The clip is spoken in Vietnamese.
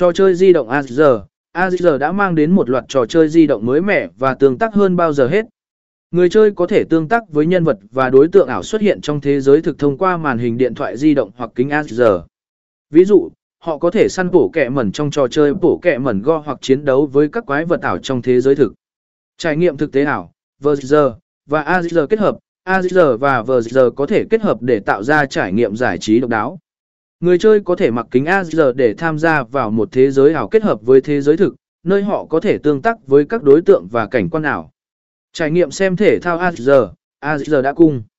Trò chơi di động AR đã mang đến một loạt trò chơi di động mới mẻ và tương tác hơn bao giờ hết. Người chơi có thể tương tác với nhân vật và đối tượng ảo xuất hiện trong thế giới thực thông qua màn hình điện thoại di động hoặc kính AR. Ví dụ, họ có thể săn Pokémon trong trò chơi Pokémon GO hoặc chiến đấu với các quái vật ảo trong thế giới thực. Trải nghiệm thực tế ảo, VR và AR kết hợp, AR và VR có thể kết hợp để tạo ra trải nghiệm giải trí độc đáo. Người chơi có thể mặc kính AR để tham gia vào một thế giới ảo kết hợp với thế giới thực, nơi họ có thể tương tác với các đối tượng và cảnh quan ảo. Trải nghiệm xem thể thao AR đã cung